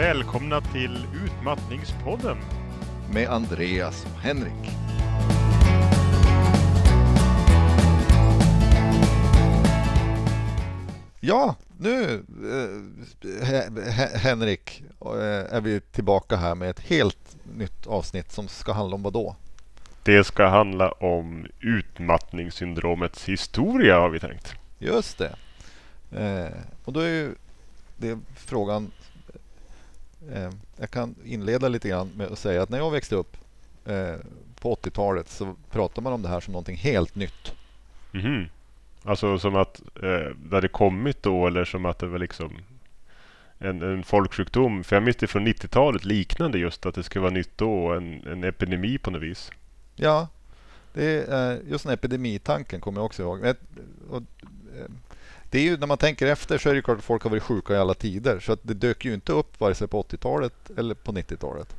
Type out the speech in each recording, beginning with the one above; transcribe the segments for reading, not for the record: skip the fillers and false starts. Välkomna till Utmattningspodden med Andreas och Henrik. Ja, nu Henrik är vi tillbaka här med ett helt nytt avsnitt som ska handla om vad då? Det ska handla om utmattningssyndromets historia har vi tänkt. Just det. Och då är ju det frågan. Jag kan inleda lite grann med att säga att när jag växte upp på 80-talet så pratade man om det här som någonting helt nytt. Mm-hmm. Alltså som att det hade kommit då, eller som att det var liksom en folksjukdom. För jag minns det från 90-talet liknande, just att det skulle vara nytt då, en epidemi på något vis. Ja, det är just den epidemitanken kommer jag också ihåg. Det är ju, när man tänker efter så är det klart att folk har varit sjuka i alla tider. Så att det dök ju inte upp vare sig på 80-talet eller på 90-talet.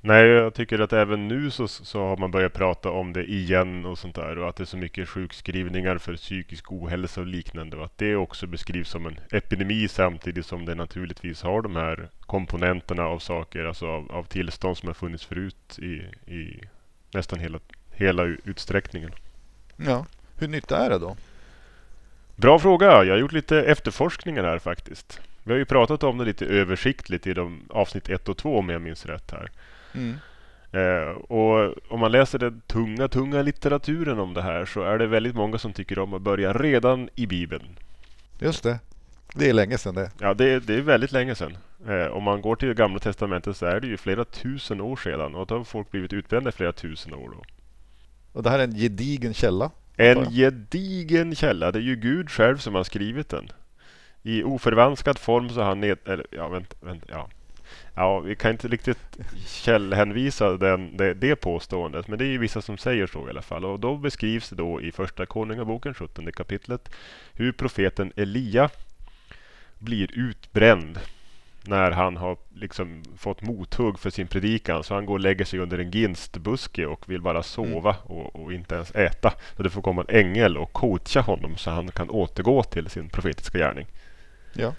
Nej, jag tycker att även nu så har man börjat prata om det igen och sånt där. Och att det är så mycket sjukskrivningar för psykisk ohälsa och liknande. Och att det också beskrivs som en epidemi samtidigt som det naturligtvis har de här komponenterna av saker. Alltså av tillstånd som har funnits förut i nästan hela utsträckningen. Ja, hur nytt är det då? Bra fråga. Jag har gjort lite efterforskningar här faktiskt. Vi har ju pratat om det lite översiktligt i de avsnitt 1 och 2 om jag minns rätt här. Mm. Och om man läser den tunga litteraturen om det här så är det väldigt många som tycker om att börja redan i Bibeln. Just det. Det är länge sedan det. Ja, det är väldigt länge sedan. Om man går till det gamla testamentet så är det ju flera tusen år sedan. Och då har folk blivit utbrända i flera tusen år då. Och det här är en gedigen källa. En gedigen källa. Det är ju Gud själv som har skrivit den. I oförvanskad form så har han vi kan inte riktigt källhänvisa det påståendet. Men det är ju vissa som säger så i alla fall. Och då beskrivs det då i första Konungaboken 17 kapitlet hur profeten Elia blir utbränd när han har liksom fått mothugg för sin predikan. Så han går och lägger sig under en ginstbuske och vill bara sova och inte ens äta. Så det får komma en ängel och coacha honom så han kan återgå till sin profetiska gärning. Ja.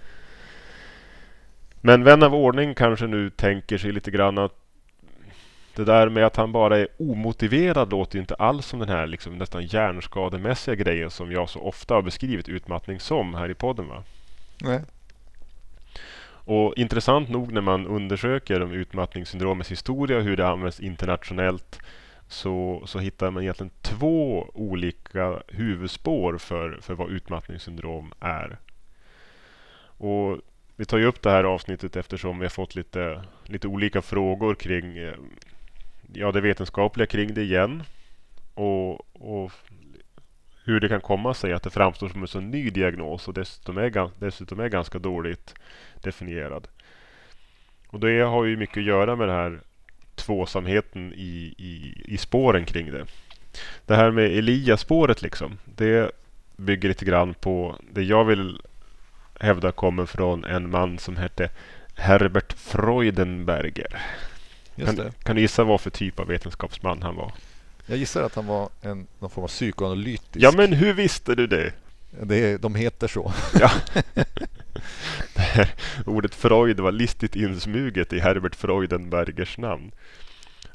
Men vän av ordning kanske nu tänker sig lite grann att det där med att han bara är omotiverad låter inte alls som den här liksom nästan hjärnskademässiga grejen som jag så ofta har beskrivit utmattning som här i podden, va? Nej. Och intressant nog när man undersöker om utmattningssyndromets historia och hur det används internationellt så hittar man egentligen två olika huvudspår för vad utmattningssyndrom är. Och vi tar ju upp det här avsnittet eftersom vi har fått lite olika frågor kring det vetenskapliga kring det igen. Och hur det kan komma sig att det framstår som en så ny diagnos och dessutom är ganska dåligt definierad. Och det har ju mycket att göra med den här tvåsamheten i spåren kring det. Det här med Eliaspåret liksom, det bygger lite grann på det jag vill hävda kommer från en man som hette Herbert Freudenberger. Just det. Kan du gissa vad för typ av vetenskapsman han var? Jag gissar att han var någon form av psykoanalytisk. Ja, men hur visste du det? De heter så. Ja. Det här ordet Freud var listigt insmuget i Herbert Freudenbergers namn.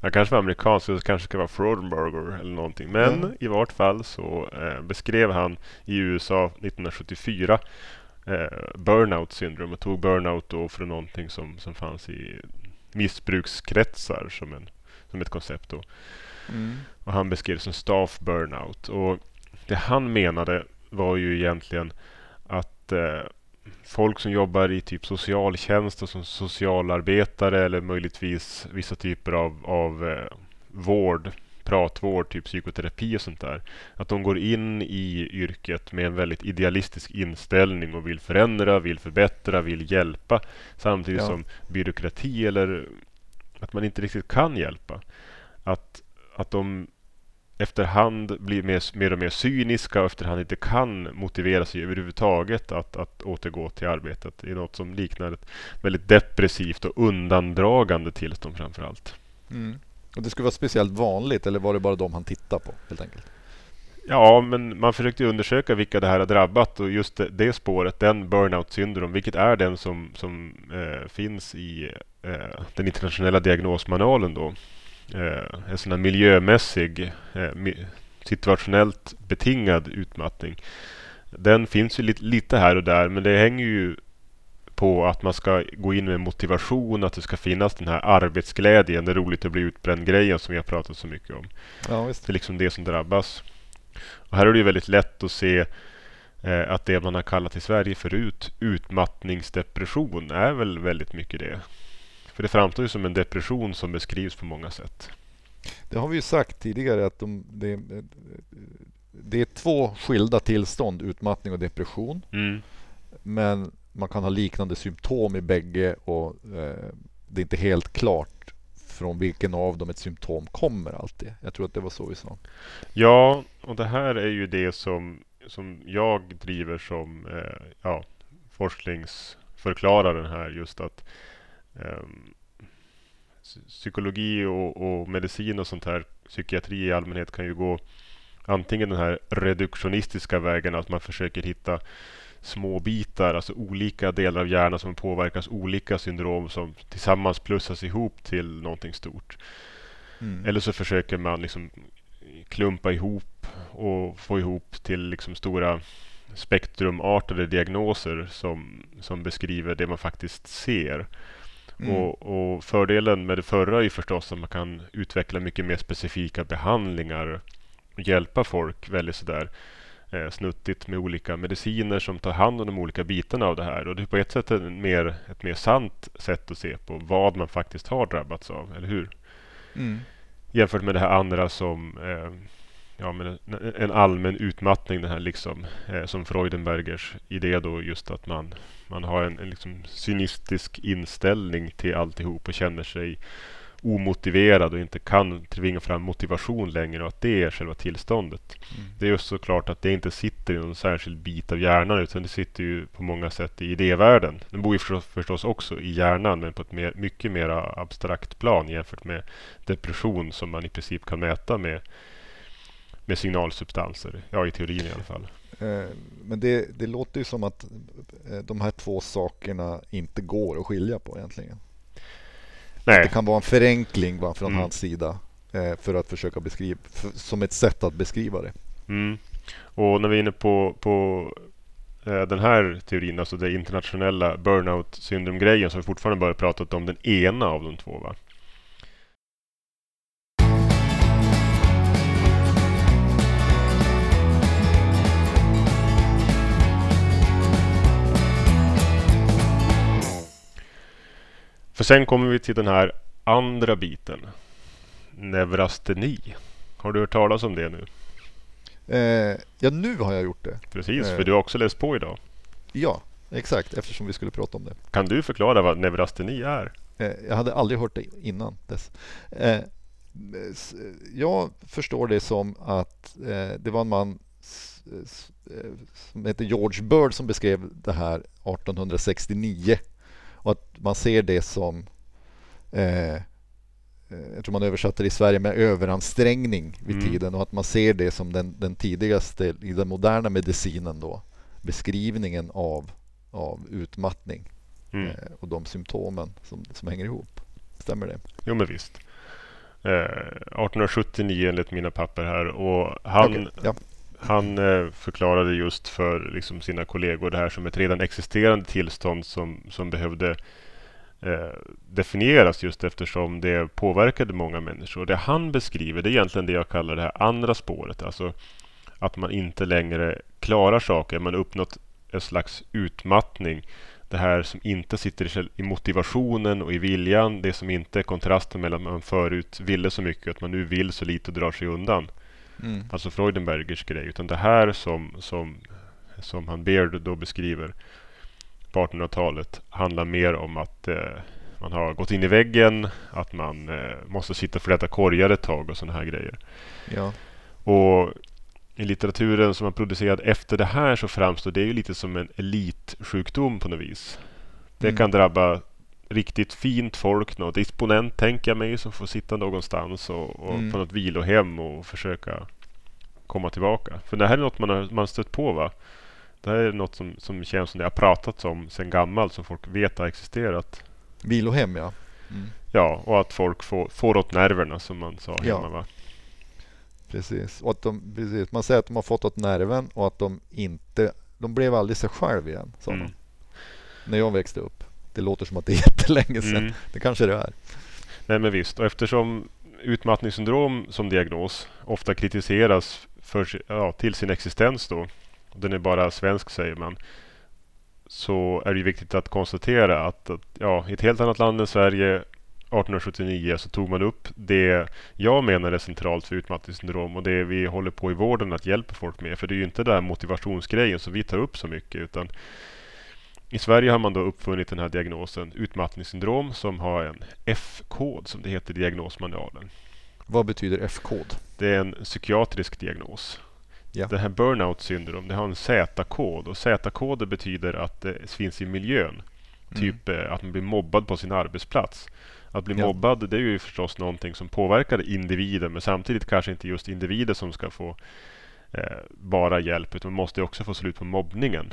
Han kanske var amerikansk, så kanske ska vara Freudenberger eller någonting. Men i vart fall så beskrev han i USA 1974 burnout-syndrom och tog burnout då från någonting som fanns i missbrukskretsar som ett koncept då. Mm. Och han beskrevs som staff burnout. Och det han menade var ju egentligen att folk som jobbar i typ socialtjänst och som socialarbetare eller möjligtvis vissa typer av vård, pratvård, typ psykoterapi och sånt där, att de går in i yrket med en väldigt idealistisk inställning och vill förändra, vill förbättra, vill hjälpa, samtidigt som byråkrati eller att man inte riktigt kan hjälpa. Att de efterhand blir mer och mer cyniska och efterhand inte kan motivera sig överhuvudtaget att återgå till arbetet. Det är något som liknar ett väldigt depressivt och undandragande tillstånd framförallt. Mm. Och det skulle vara speciellt vanligt, eller var det bara de han tittade på helt enkelt? Ja, men man försökte undersöka vilka det här har drabbat, och just det spåret, den burnout-syndrom, vilket är den som finns i den internationella diagnosmanualen då. En sån här miljömässig, situationellt betingad utmattning. Den finns ju lite här och där, men det hänger ju på att man ska gå in med motivation, att det ska finnas den här arbetsglädjen, det är roligt att bli utbränd grejen som jag pratat så mycket om. Ja, visst. Det är liksom det som drabbas. Och här är det ju väldigt lätt att se att det man har kallat i Sverige förut utmattningsdepression är väl väldigt mycket det. För det framstår ju som en depression som beskrivs på många sätt. Det har vi ju sagt tidigare att det är två skilda tillstånd, utmattning och depression. Mm. Men man kan ha liknande symptom i bägge, och det är inte helt klart från vilken av dem ett symptom kommer alltid. Jag tror att det var så vi sa. Ja, och det här är ju det som jag driver som forskningsförklararen här, just att psykologi och medicin och sånt här, psykiatri i allmänhet, kan ju gå antingen den här reduktionistiska vägen, att man försöker hitta små bitar, alltså olika delar av hjärnan som påverkas, olika syndrom som tillsammans plussas ihop till någonting stort. Mm. Eller så försöker man liksom klumpa ihop och få ihop till liksom stora spektrumartade diagnoser som beskriver det man faktiskt ser. Mm. Och fördelen med det förra är förstås att man kan utveckla mycket mer specifika behandlingar och hjälpa folk väldigt sådär snuttigt med olika mediciner som tar hand om de olika bitarna av det här. Och det är på ett sätt ett mer sant sätt att se på vad man faktiskt har drabbats av, eller hur? Mm. Jämfört med det här andra som men en allmän utmattning, det här liksom, som Freudenbergers idé då, just att man har en liksom cynistisk inställning till alltihop och känner sig omotiverad och inte kan tvinga fram motivation längre, och att det är själva tillståndet. Mm. Det är ju såklart att det inte sitter i någon särskild bit av hjärnan, utan det sitter ju på många sätt i idévärlden. Den bor ju förstås också i hjärnan, men på ett mycket mer abstrakt plan jämfört med depression som man i princip kan mäta med signalsubstanser, i teorin i alla fall. Men det låter ju som att de här två sakerna inte går att skilja på egentligen. Nej. Det kan vara en förenkling från hans sida för att försöka beskriva, som ett sätt att beskriva det. Mm. Och när vi är inne på den här teorin, alltså det internationella burnout-syndrom-grejen, så har vi fortfarande bara pratat om den ena av de två, va? För sen kommer vi till den här andra biten. Neurasteni. Har du hört talas om det nu? Nu har jag gjort det. Precis, för du har också läst på idag. Ja, exakt, eftersom vi skulle prata om det. Kan du förklara vad neurasteni är? Jag hade aldrig hört det innan dess. Jag förstår det som att det var en man som heter George Beard som beskrev det här 1869. Och att man ser det som, jag tror man översatte det i Sverige med överansträngning vid tiden, och att man ser det som den tidigaste i den moderna medicinen då, beskrivningen av utmattning och de symptomen som hänger ihop. Stämmer det? Jo, men visst. 1879 enligt mina papper här, och han förklarade just för liksom sina kollegor det här som ett redan existerande tillstånd som behövde definieras, just eftersom det påverkade många människor. Det han beskriver, det är egentligen det jag kallar det här andra spåret. Alltså att man inte längre klarar saker, man har uppnått en slags utmattning. Det här som inte sitter i motivationen och i viljan, det som inte är kontrasten mellan att man förut ville så mycket och att man nu vill så lite och drar sig undan. Mm. Alltså Freudenbergers grej, utan det här som han Beard då beskriver på 1800-talet handlar mer om att man har gått in i väggen, att man måste sitta och fläta korgar ett tag och sådana här grejer. Ja. Och i litteraturen som man producerat efter det här så framstår det ju lite som en elitsjukdom på något vis. Det kan drabba riktigt fint folk, något disponent tänker jag mig, som får sitta någonstans och på något vilohem och försöka komma tillbaka. För det här är något man har stött på, va? Det här är något som känns som det har pratats om sedan gammalt, som folk vet har existerat. Vilohem, ja. Mm. Ja, och att folk får åt nerverna, som man sa hemma, va? Precis. Och att precis. Man säger att de har fått åt nerven och att de blev aldrig sig själv igen, sa de. När jag växte upp. Det låter som att det är jättelänge sedan. Mm. Det kanske det är. Nej, men visst. Och eftersom utmattningssyndrom som diagnos ofta kritiseras till sin existens då, och den är bara svensk, säger man, så är det viktigt att konstatera att i ett helt annat land än Sverige 1879 så tog man upp det jag menar är centralt för utmattningssyndrom och det vi håller på i vården att hjälpa folk med. För det är ju inte den här motivationsgrejen som vi tar upp så mycket, utan i Sverige har man då uppfunnit den här diagnosen utmattningssyndrom som har en F-kod, som det heter i diagnosmanualen. Vad betyder F-kod? Det är en psykiatrisk diagnos. Ja. Det här burnout-syndrom, det har en Z-kod, och Z-koder betyder att det finns i miljön. Typ att man blir mobbad på sin arbetsplats. Att bli mobbad, det är ju förstås någonting som påverkar individen, men samtidigt kanske inte just individer som ska få bara hjälp, utan man måste också få slut på mobbningen.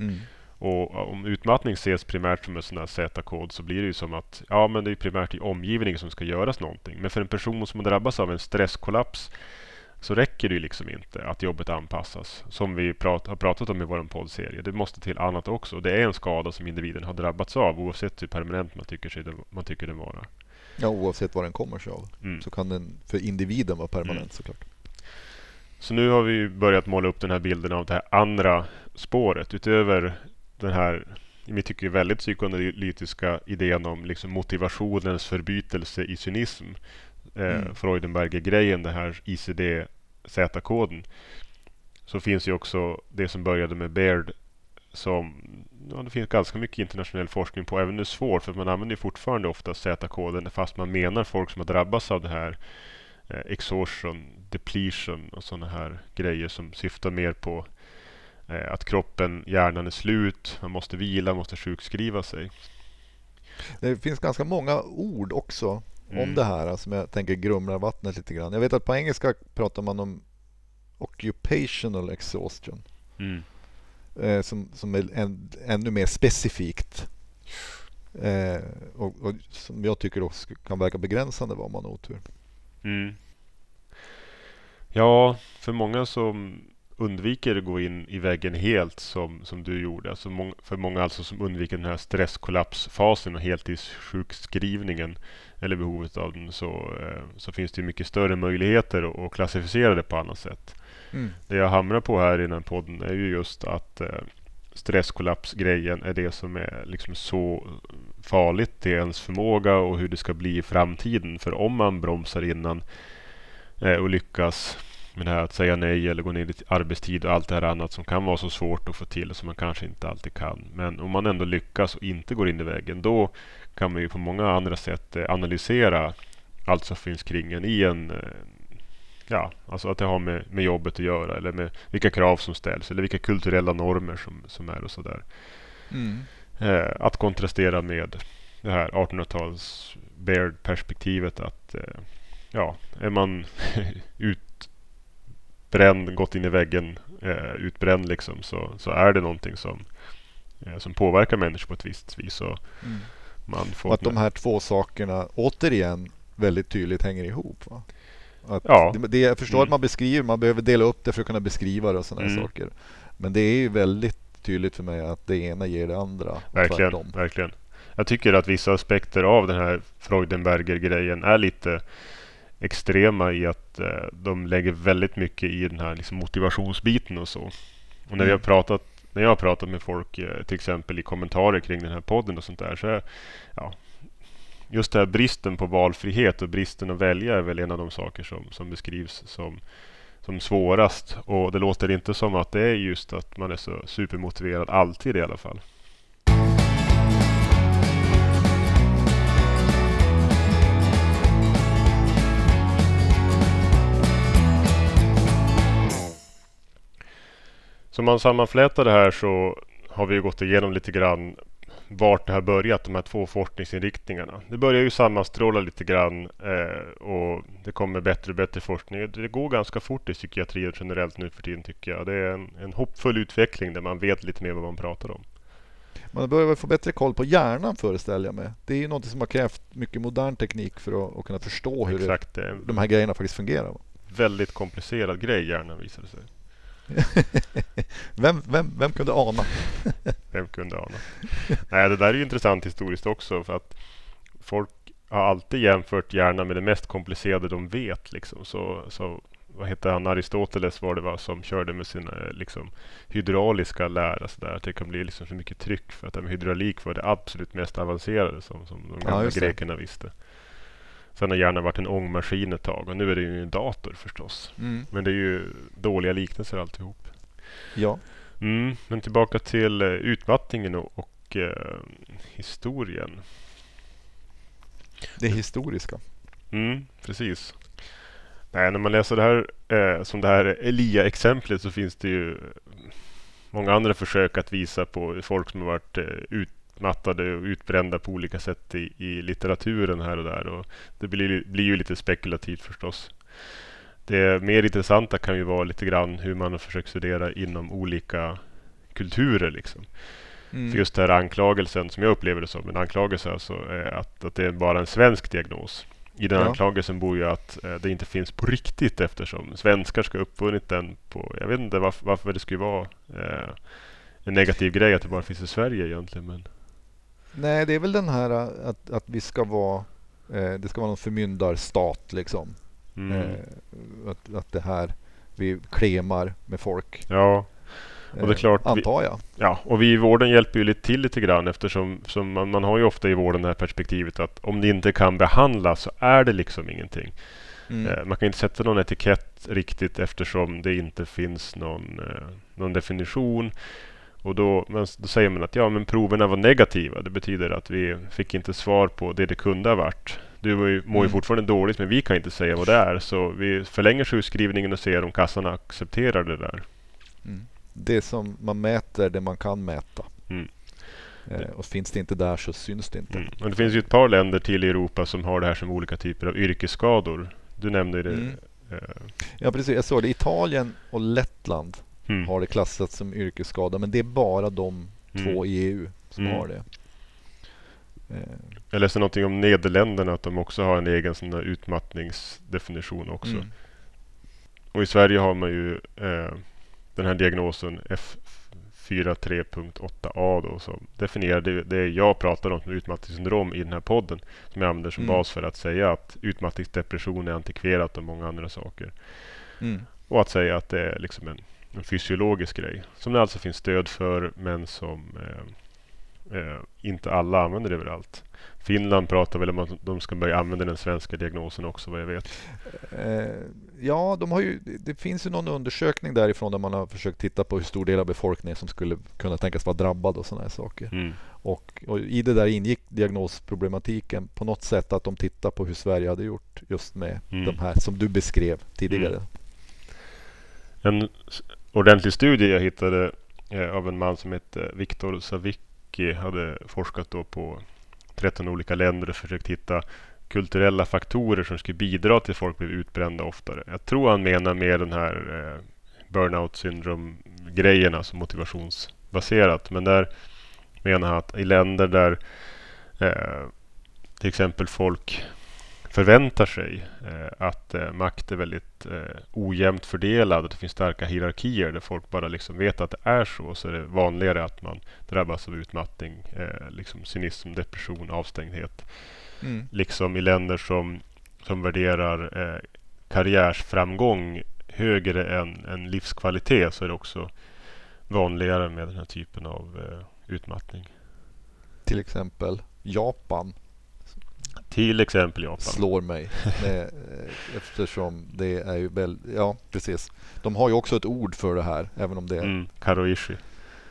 Mm. Och om utmattning ses primärt som en sån här Z-kod, så blir det ju som att men det är primärt i omgivningen som ska göras någonting. Men för en person som drabbas av en stresskollaps så räcker det ju liksom inte att jobbet anpassas, som vi har pratat om i vår poddserie. Det måste till annat också. Det är en skada som individen har drabbats av, oavsett hur permanent man tycker den vara. Ja, oavsett vad den kommer sig av. Så kan den för individen vara permanent såklart. Så nu har vi börjat måla upp den här bilden av det här andra spåret, utöver den här, i mitt tycke, väldigt psykoanalytiska idén om liksom motivationens förbytelse i cynism. Freudenberger-grejen, den här ICD-Z-koden, så finns ju också det som började med Beard, som det finns ganska mycket internationell forskning på, även nu svårt, för man använder ju fortfarande ofta Z-koden fast man menar folk som har drabbats av det här exhaustion, depletion och sådana här grejer som syftar mer på att kroppen, hjärnan är slut, man måste vila, måste sjukskriva sig. Det finns ganska många ord också om det här, alltså jag tänker grumla vattnet lite grann. Jag vet att på engelska pratar man om occupational exhaustion som är ännu mer specifikt och som jag tycker också kan verka begränsande vad man har otur. Ja, för många som undviker att gå in i väggen helt som du gjorde, alltså för många alltså som undviker den här stresskollapsfasen och heltidssjukskrivningen eller behovet av den, så finns det mycket större möjligheter att klassificera det på annat sätt. Det jag hamrar på här i den här podden är ju just att stresskollapsgrejen är det som är liksom så farligt till ens förmåga och hur det ska bli i framtiden, för om man bromsar innan och lyckas med det här att säga nej eller gå ner i arbetstid och allt det här annat som kan vara så svårt att få till och som man kanske inte alltid kan. Men om man ändå lyckas och inte går in i vägen, då kan man ju på många andra sätt analysera allt som finns kring en i en... Ja, alltså att det har med jobbet att göra, eller med vilka krav som ställs eller vilka kulturella normer som är och sådär. Att kontrastera med det här 1800-tals Baird-perspektivet att är man utbränd, gått in i väggen, utbränd liksom, så är det någonting som påverkar människor på ett visst vis. Man får och att de här två sakerna återigen väldigt tydligt hänger ihop, va? Att det jag förstår att man beskriver, man behöver dela upp det för att kunna beskriva det och sådana här saker. Men det är ju väldigt tydligt för mig att det ena ger det andra. Verkligen. Jag tycker att vissa aspekter av den här Freudenberger-grejen är lite extrema i att de lägger väldigt mycket i den här liksom motivationsbiten och så. Och när när jag har pratat med folk till exempel i kommentarer kring den här podden och sånt där, så är just det här bristen på valfrihet och bristen att välja är väl en av de saker som beskrivs som svårast. Och det låter inte som att det är just att man är så supermotiverad alltid i alla fall. Som man sammanflätar det här så har vi gått igenom lite grann vart det har börjat, de här två forskningsinriktningarna. Det börjar ju sammanstråla lite grann och det kommer bättre och bättre forskning. Det går ganska fort i psykiatri generellt nu för tiden, tycker jag. Det är en hoppfull utveckling där man vet lite mer vad man pratar om. Man börjar väl få bättre koll på hjärnan, föreställer jag mig. Det är ju något som har krävt mycket modern teknik för att kunna förstå hur de här grejerna faktiskt fungerar. Väldigt komplicerad grej hjärnan, visar det sig. Vem kunde ana? Vem kunde ana? Nej, det där är ju intressant historiskt också, för att folk har alltid jämfört hjärnan med det mest komplicerade de vet, liksom. Så vad heter han? Aristoteles var det, va, som körde med sina liksom hydrauliska lära så där. Det kan bli liksom så mycket tryck för att med hydraulik var det absolut mest avancerade som de gamla grekerna visste. Sen har hjärnan varit en ångmaskin ett tag och nu är det ju en dator förstås. Mm. Men det är ju dåliga liknelser alltihop. Ja. Mm, men tillbaka till utmattningen och historien. Det historiska. Mm, precis. Nej, när man läser det här som det här Elia-exemplet, så finns det ju många andra försök att visa på folk som har varit utmattade och utbrända på olika sätt i litteraturen här och där. Och det blir ju lite spekulativt förstås. Det mer intressanta kan ju vara lite grann hur man har försökt studera inom olika kulturer, liksom. Mm. För just den här anklagelsen, som jag upplever det som en anklagelse, alltså, att det är bara en svensk diagnos. I den anklagelsen bor ju att det inte finns på riktigt, eftersom svenskar ska ha uppfunnit den på... Jag vet inte varför det skulle vara en negativ grej att det bara finns i Sverige egentligen. Men... Nej, det är väl den här att vi ska vara... det ska vara någon förmyndarstat, liksom. Mm. Att det här... Vi klemar med folk. Ja. Och det är klart, antar jag. Ja, och vi i vården hjälper ju lite grann, eftersom man har ju ofta i vården det här perspektivet att om det inte kan behandlas så är det liksom ingenting. Mm. Man kan inte sätta någon etikett riktigt, eftersom det inte finns någon definition. Och då säger man att ja, men proverna var negativa. Det betyder att vi fick inte svar på det kunde ha varit. Du mår ju fortfarande dåligt, men vi kan inte säga vad det är. Så vi förlänger sjukskrivningen och ser om kassan accepterar det där. Mm. Det som man mäter, det man kan mäta. Mm. Och finns det inte där så syns det inte. Mm. Och det finns ju ett par länder till i Europa som har det här som olika typer av yrkesskador. Du nämnde det. Mm. Ja, precis. Jag såg det. Italien och Lettland har det klassats som yrkesskada. Men det är bara de två i EU som har det. Jag läste någonting om Nederländerna, att de också har en egen sån där utmattningsdefinition också. Mm. Och i Sverige har man ju... den här diagnosen F43.8a då, som definierar det jag pratar om som utmattningssyndrom i den här podden, som jag använder som bas för att säga att utmattningsdepression är antikverat och många andra saker. Mm. Och att säga att det är liksom en fysiologisk grej som det alltså finns stöd för, men som inte alla använder överallt. Finland pratar väl om att de ska börja använda den svenska diagnosen också, vad jag vet. Ja, det finns ju någon undersökning därifrån där man har försökt titta på hur stor del av befolkningen som skulle kunna tänkas vara drabbad och sådana här saker. Mm. Och i det där ingick diagnosproblematiken på något sätt, att de tittar på hur Sverige hade gjort just med de här som du beskrev tidigare. Mm. En ordentlig studie jag hittade av en man som heter Viktor Savicky hade forskat då på 13 olika länder och försökt hitta kulturella faktorer som skulle bidra till att folk blev utbrända oftare. Jag tror han menar med den här burnout syndrom-grejerna, alltså motivationsbaserat. Men där menar han att i länder där till exempel folk förväntar sig att makt är väldigt ojämnt fördelad, att det finns starka hierarkier där folk bara liksom vet att det är så är det vanligare att man drabbas av utmattning, liksom cynism, depression, avstängdhet. Mm. Liksom i länder som värderar karriärsframgång högre än livskvalitet, så är det också vanligare med den här typen av utmattning. Till exempel Japan. Slår mig. Eftersom det är ju ja, precis. De har ju också ett ord för det här, även om det karoishi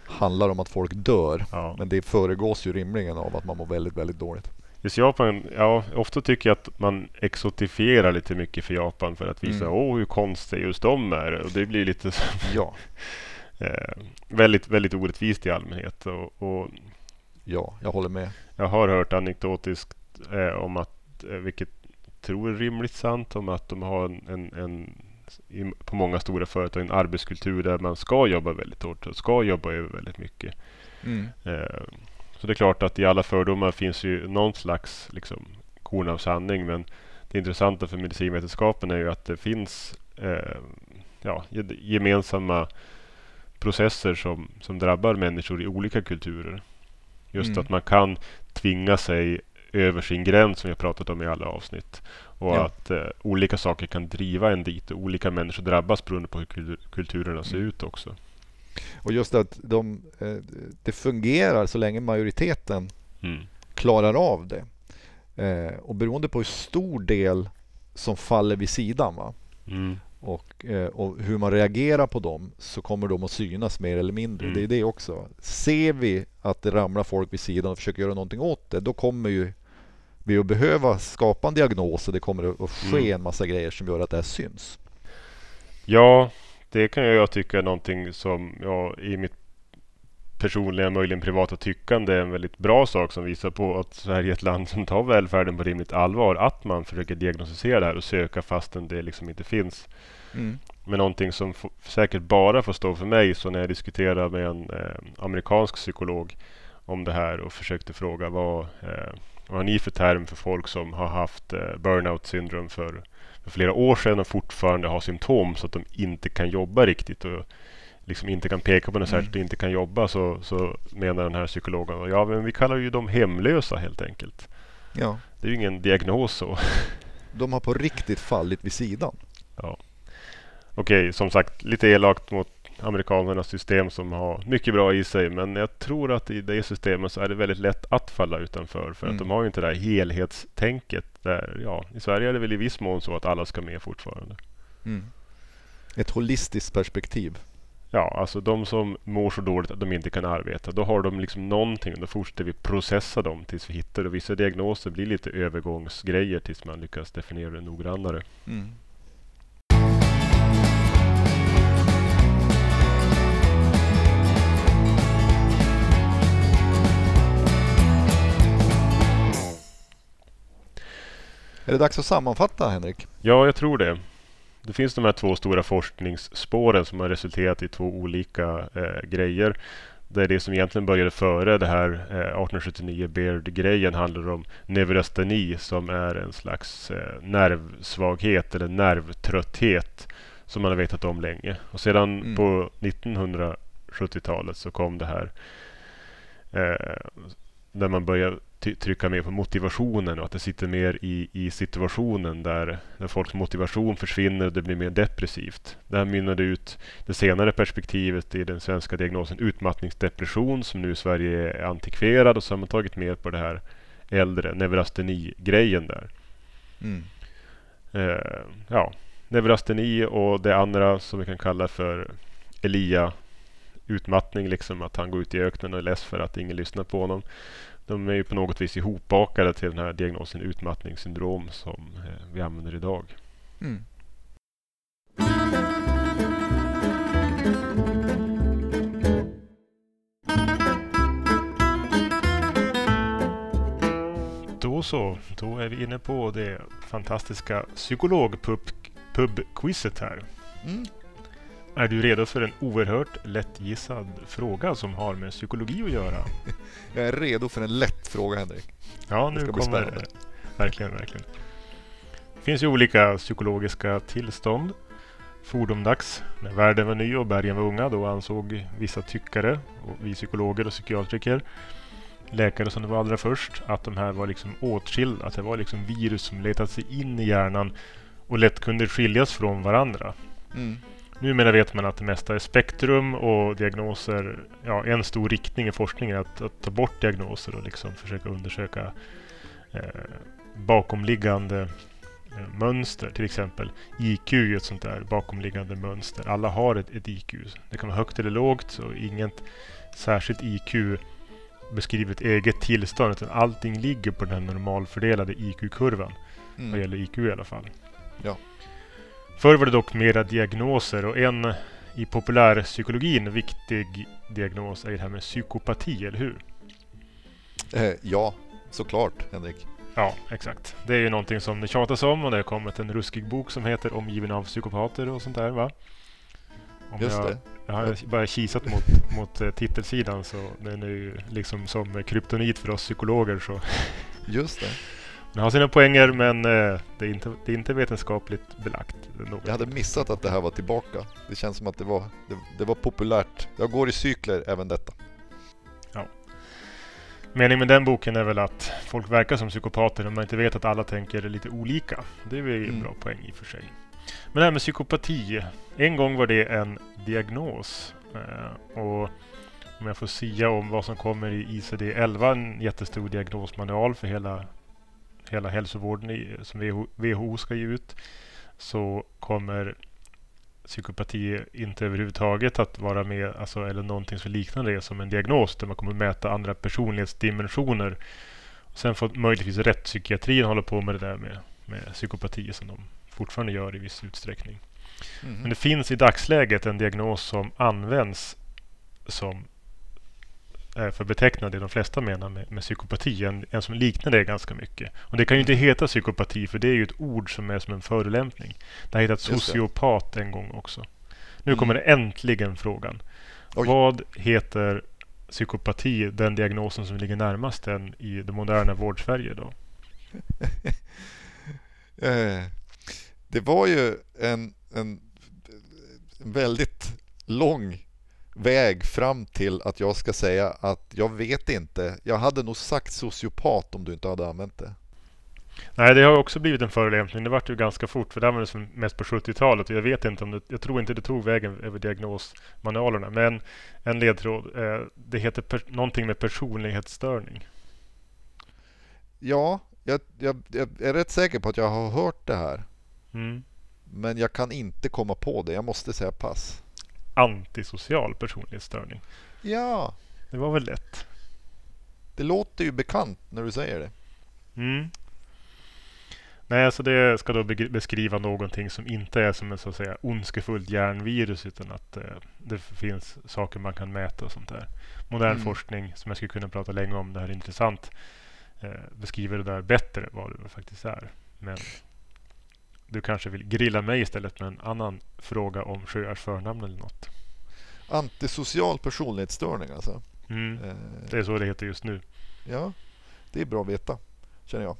handlar om att folk dör. Ja. Men det föregås ju rimligen av att man mår väldigt, väldigt dåligt. Just Japan, ja, ofta tycker jag att man exotifierar lite mycket för Japan för att visa hur konstiga just de är. Och det blir lite så, väldigt, väldigt orättvist i allmänhet. Och ja, jag håller med. Jag har hört anekdotiskt om att, vilket tror är rimligt sant, om att de har på många stora företag en arbetskultur där man ska jobba väldigt hårt och ska jobba över väldigt mycket. Mm. Så det är klart att i alla fördomar finns ju någon slags liksom korn av sanning, men det intressanta för medicinvetenskapen är ju att det finns gemensamma processer som drabbar människor i olika kulturer. Just att man kan tvinga sig över sin gräns, som jag pratat om i alla avsnitt. Och att olika saker kan driva en dit. Och olika människor drabbas beroende på hur kulturerna ser ut också. Och just att det fungerar så länge majoriteten klarar av det. Och beroende på hur stor del som faller vid sidan, va? Mm. Och hur man reagerar på dem, så kommer de att synas mer eller mindre. Det är det också. Ser vi att det ramlar folk vid sidan och försöker göra någonting åt det, då kommer ju vi att behöva skapa en diagnos, och det kommer att ske en massa grejer som gör att det här syns. Ja, det kan jag tycka är någonting som jag i mitt personliga, möjligen privata tyckande, är en väldigt bra sak, som visar på att Sverige är ett land som tar välfärden på rimligt allvar, att man försöker diagnostisera det här och söka fastän det liksom inte finns. Men någonting som säkert bara får stå för mig, så när jag diskuterade med en amerikansk psykolog om det här och försökte fråga vad har ni för term för folk som har haft burnout syndrom för flera år sedan och fortfarande har symptom så att de inte kan jobba riktigt och liksom inte kan peka på något särskilt, inte kan jobba, så menar den här psykologen, ja, men vi kallar ju dem hemlösa helt enkelt. Ja. Det är ju ingen diagnos så. De har på riktigt fallit vid sidan. Ja. Okej, som sagt, lite elakt mot amerikanernas system som har mycket bra i sig, men jag tror att i det systemet så är det väldigt lätt att falla utanför, för att de har ju inte det där helhetstänket där, ja, i Sverige är det väl i viss mån så att alla ska med fortfarande. Ett holistiskt perspektiv. Ja, alltså de som mår så dåligt att de inte kan arbeta, då har de liksom någonting, och då fortsätter vi processa dem tills vi hittar det. Vissa diagnoser blir lite övergångsgrejer tills man lyckas definiera det noggrannare. Är det dags att sammanfatta, Henrik? Ja, jag tror det. Det finns de här två stora forskningsspåren som har resulterat i två olika grejer. Det är det som egentligen började före det här 1879 Beard-grejen, handlar om neurasteni, som är en slags nervsvaghet eller nervtrötthet som man har vetat om länge. Och sedan på 1970-talet så kom det här där man började trycka mer på motivationen, och att det sitter mer i situationen där folks motivation försvinner och det blir mer depressivt. Det här mynnade ut det senare perspektivet i den svenska diagnosen utmattningsdepression, som nu i Sverige är antikverad, och så har man tagit med på det här äldre neurasteni-grejen där. Neurasteni, och det andra som vi kan kalla för Elia-utmattning, liksom att han går ut i öknen och är less för att ingen lyssnar på honom. De är ju på något vis ihopbakade till den här diagnosen utmattningssyndrom som vi använder idag. Då är vi inne på det fantastiska psykologpub-quizet här. Är du redo för en oerhört lättgissad fråga som har med psykologi att göra? Jag är redo för en lätt fråga, Henrik. Ja, nu kommer det. Verkligen. Det finns ju olika psykologiska tillstånd. Fordomdags, när världen var ny och bergen var unga, då ansåg vissa tyckare, och vi psykologer och psykiatriker, läkare som det var allra först, att de här var liksom åtskilda, att det var liksom virus som letat sig in i hjärnan och lätt kunde skiljas från varandra. Numera vet man att det mesta är spektrum och diagnoser, ja, en stor riktning i forskningen är att ta bort diagnoser och liksom försöka undersöka bakomliggande mönster, till exempel IQ är ett sånt där bakomliggande mönster. Alla har ett IQ, det kan vara högt eller lågt, och inget särskilt IQ beskriver ett eget tillstånd, utan allting ligger på den normalfördelade IQ-kurvan, vad gäller IQ i alla fall. Ja. Förr var det dock mera diagnoser, och en i populärpsykologin viktig diagnos är det här med psykopati, eller hur? Ja, såklart, Henrik. Ja, exakt. Det är ju någonting som det tjatas om, och det har kommit en ruskig bok som heter Omgiven av psykopater och sånt där, va? Jag har bara kisat mot titelsidan, så den är ju liksom som kryptonit för oss psykologer. Så. Just det. Den har sina poänger, men det är inte vetenskapligt belagt. Jag hade missat att det här var tillbaka. Det känns som att det var populärt. Jag går i cykler även detta. Ja. Meningen med den boken är väl att folk verkar som psykopater när man inte vet att alla tänker lite olika. Det är ju en bra poäng i och för sig. Men det här med psykopati. En gång var det en diagnos. Och om jag får sia om vad som kommer i ICD-11, en jättestor diagnosmanual för hela hälsovården som WHO ska ge ut, så kommer psykopati inte överhuvudtaget att vara med, alltså, eller någonting som liknar det som en diagnos, där man kommer mäta andra personlighetsdimensioner. Och sen får möjligtvis rättspsykiatrin hålla på med det där med psykopati, som de fortfarande gör i viss utsträckning. Men det finns i dagsläget en diagnos som används som är för betecknad det de flesta menar med psykopati, en som liknar det ganska mycket. Och det kan ju inte heta psykopati, för det är ju ett ord som är som en förolämpning. Det har hetat sociopat en gång också. Nu kommer det äntligen frågan. Oj. Vad heter psykopati, den diagnosen som ligger närmast den i det moderna vårdsverige då? Det var ju en väldigt lång väg fram till att jag ska säga att jag vet inte. Jag hade nog sagt sociopat om du inte hade använt det. Nej, det har också blivit en förolämpning. Det vart ju ganska fort, för det användes mest på 70-talet. Och jag vet inte om det, jag tror inte det tog vägen över diagnosmanualerna. Men en ledtråd, det heter någonting med personlighetsstörning. Ja, jag är rätt säker på att jag har hört det här. Men jag kan inte komma på det. Jag måste säga pass. Antisocial personlighetsstörning. Ja. Det var väl lätt. Det låter ju bekant när du säger det. Nej, alltså det ska då beskriva någonting som inte är som en så att säga ondskefullt hjärnvirus, utan att det finns saker man kan mäta och sånt där. Modern forskning, som jag skulle kunna prata länge om, det här är intressant, beskriver det där bättre vad det faktiskt är. Men du kanske vill grilla mig istället med en annan fråga om sjöars förnamn eller något. Antisocial personlighetsstörning alltså. Det är så det heter just nu. Ja, det är bra att veta, känner jag.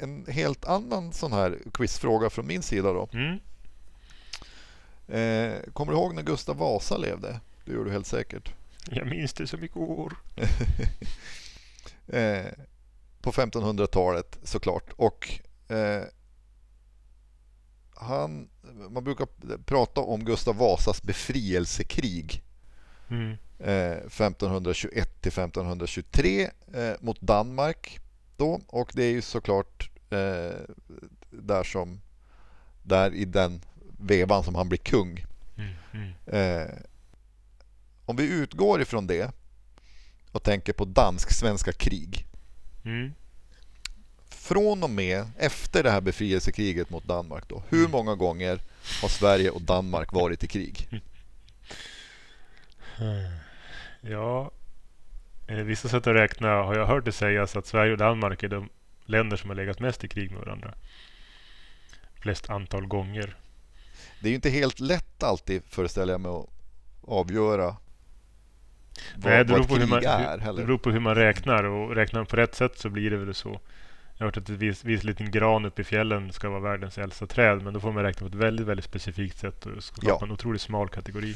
En helt annan sån här quizfråga från min sida då. Kommer du ihåg när Gustav Vasa levde? Det gör du helt säkert. Jag minns det som igår. På 1500-talet såklart, och man brukar prata om Gustav Vasas befrielsekrig 1521-1523 mot Danmark då, och det är ju såklart där i den vevan som han blir kung. Om vi utgår ifrån det och tänker på dansk-svenska krig. Från och med efter det här befrielsekriget mot Danmark då, hur många gånger har Sverige och Danmark varit i krig? Ja, vissa sätt att räkna har jag hört det sägas att Sverige och Danmark är de länder som har legat mest i krig med varandra flest antal gånger. Det är ju inte helt lätt alltid, föreställer jag mig, att avgöra. Nej, det beror på hur man räknar, och räknar man på rätt sätt så blir det väl så. Jag har hört att en viss liten gran uppe i fjällen ska vara världens äldsta träd, men då får man räkna på ett väldigt, väldigt specifikt sätt, och skapa en otroligt smal kategori.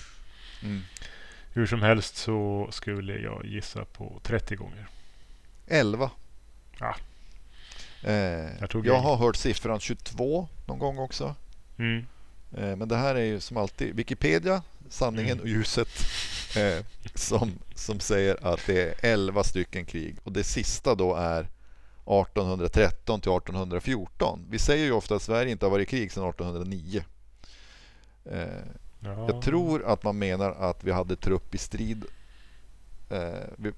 Hur som helst så skulle jag gissa på 30 gånger. 11. Ja. Jag har hört siffran 22 någon gång också. Men det här är ju som alltid Wikipedia, sanningen och ljuset, som säger att det är 11 stycken krig, och det sista då är 1813-1814. Vi säger ju ofta att Sverige inte har varit i krig sedan 1809. Jag tror att man menar att vi hade trupp i strid även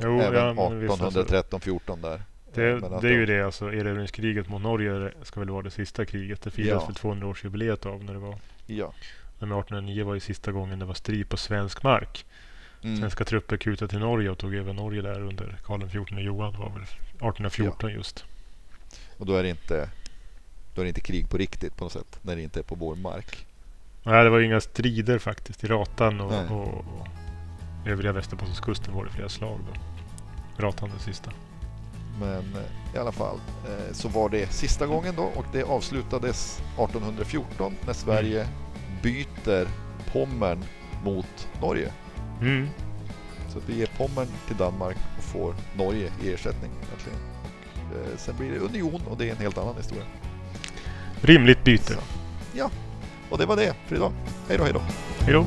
1813-14 där. Det är ju det, alltså erövringskriget mot Norge ska väl vara det sista kriget. Det firas för 200-årsjubileet av när det var. Ja. Men 1809 var ju sista gången det var strid på svensk mark. Svenska trupper kutade till Norge och tog över Norge där under Karl 14 Johan, var väl 1814 just. Och då är det inte krig på riktigt på något sätt, när det inte är på vår mark. Nej, det var inga strider faktiskt i Ratan och övriga Västerbottenskusten var det flera slag då. Ratan det sista. Men i alla fall så var det sista gången då, och det avslutades 1814 när Sverige byter Pommern mot Norge. Mm. Så att vi ger Pommern till Danmark och får Norge i ersättning egentligen. Sen blir det union och det är en helt annan historia. Rimligt byte. Så, ja, och det var det för idag. Hej då, hej då. Hej då.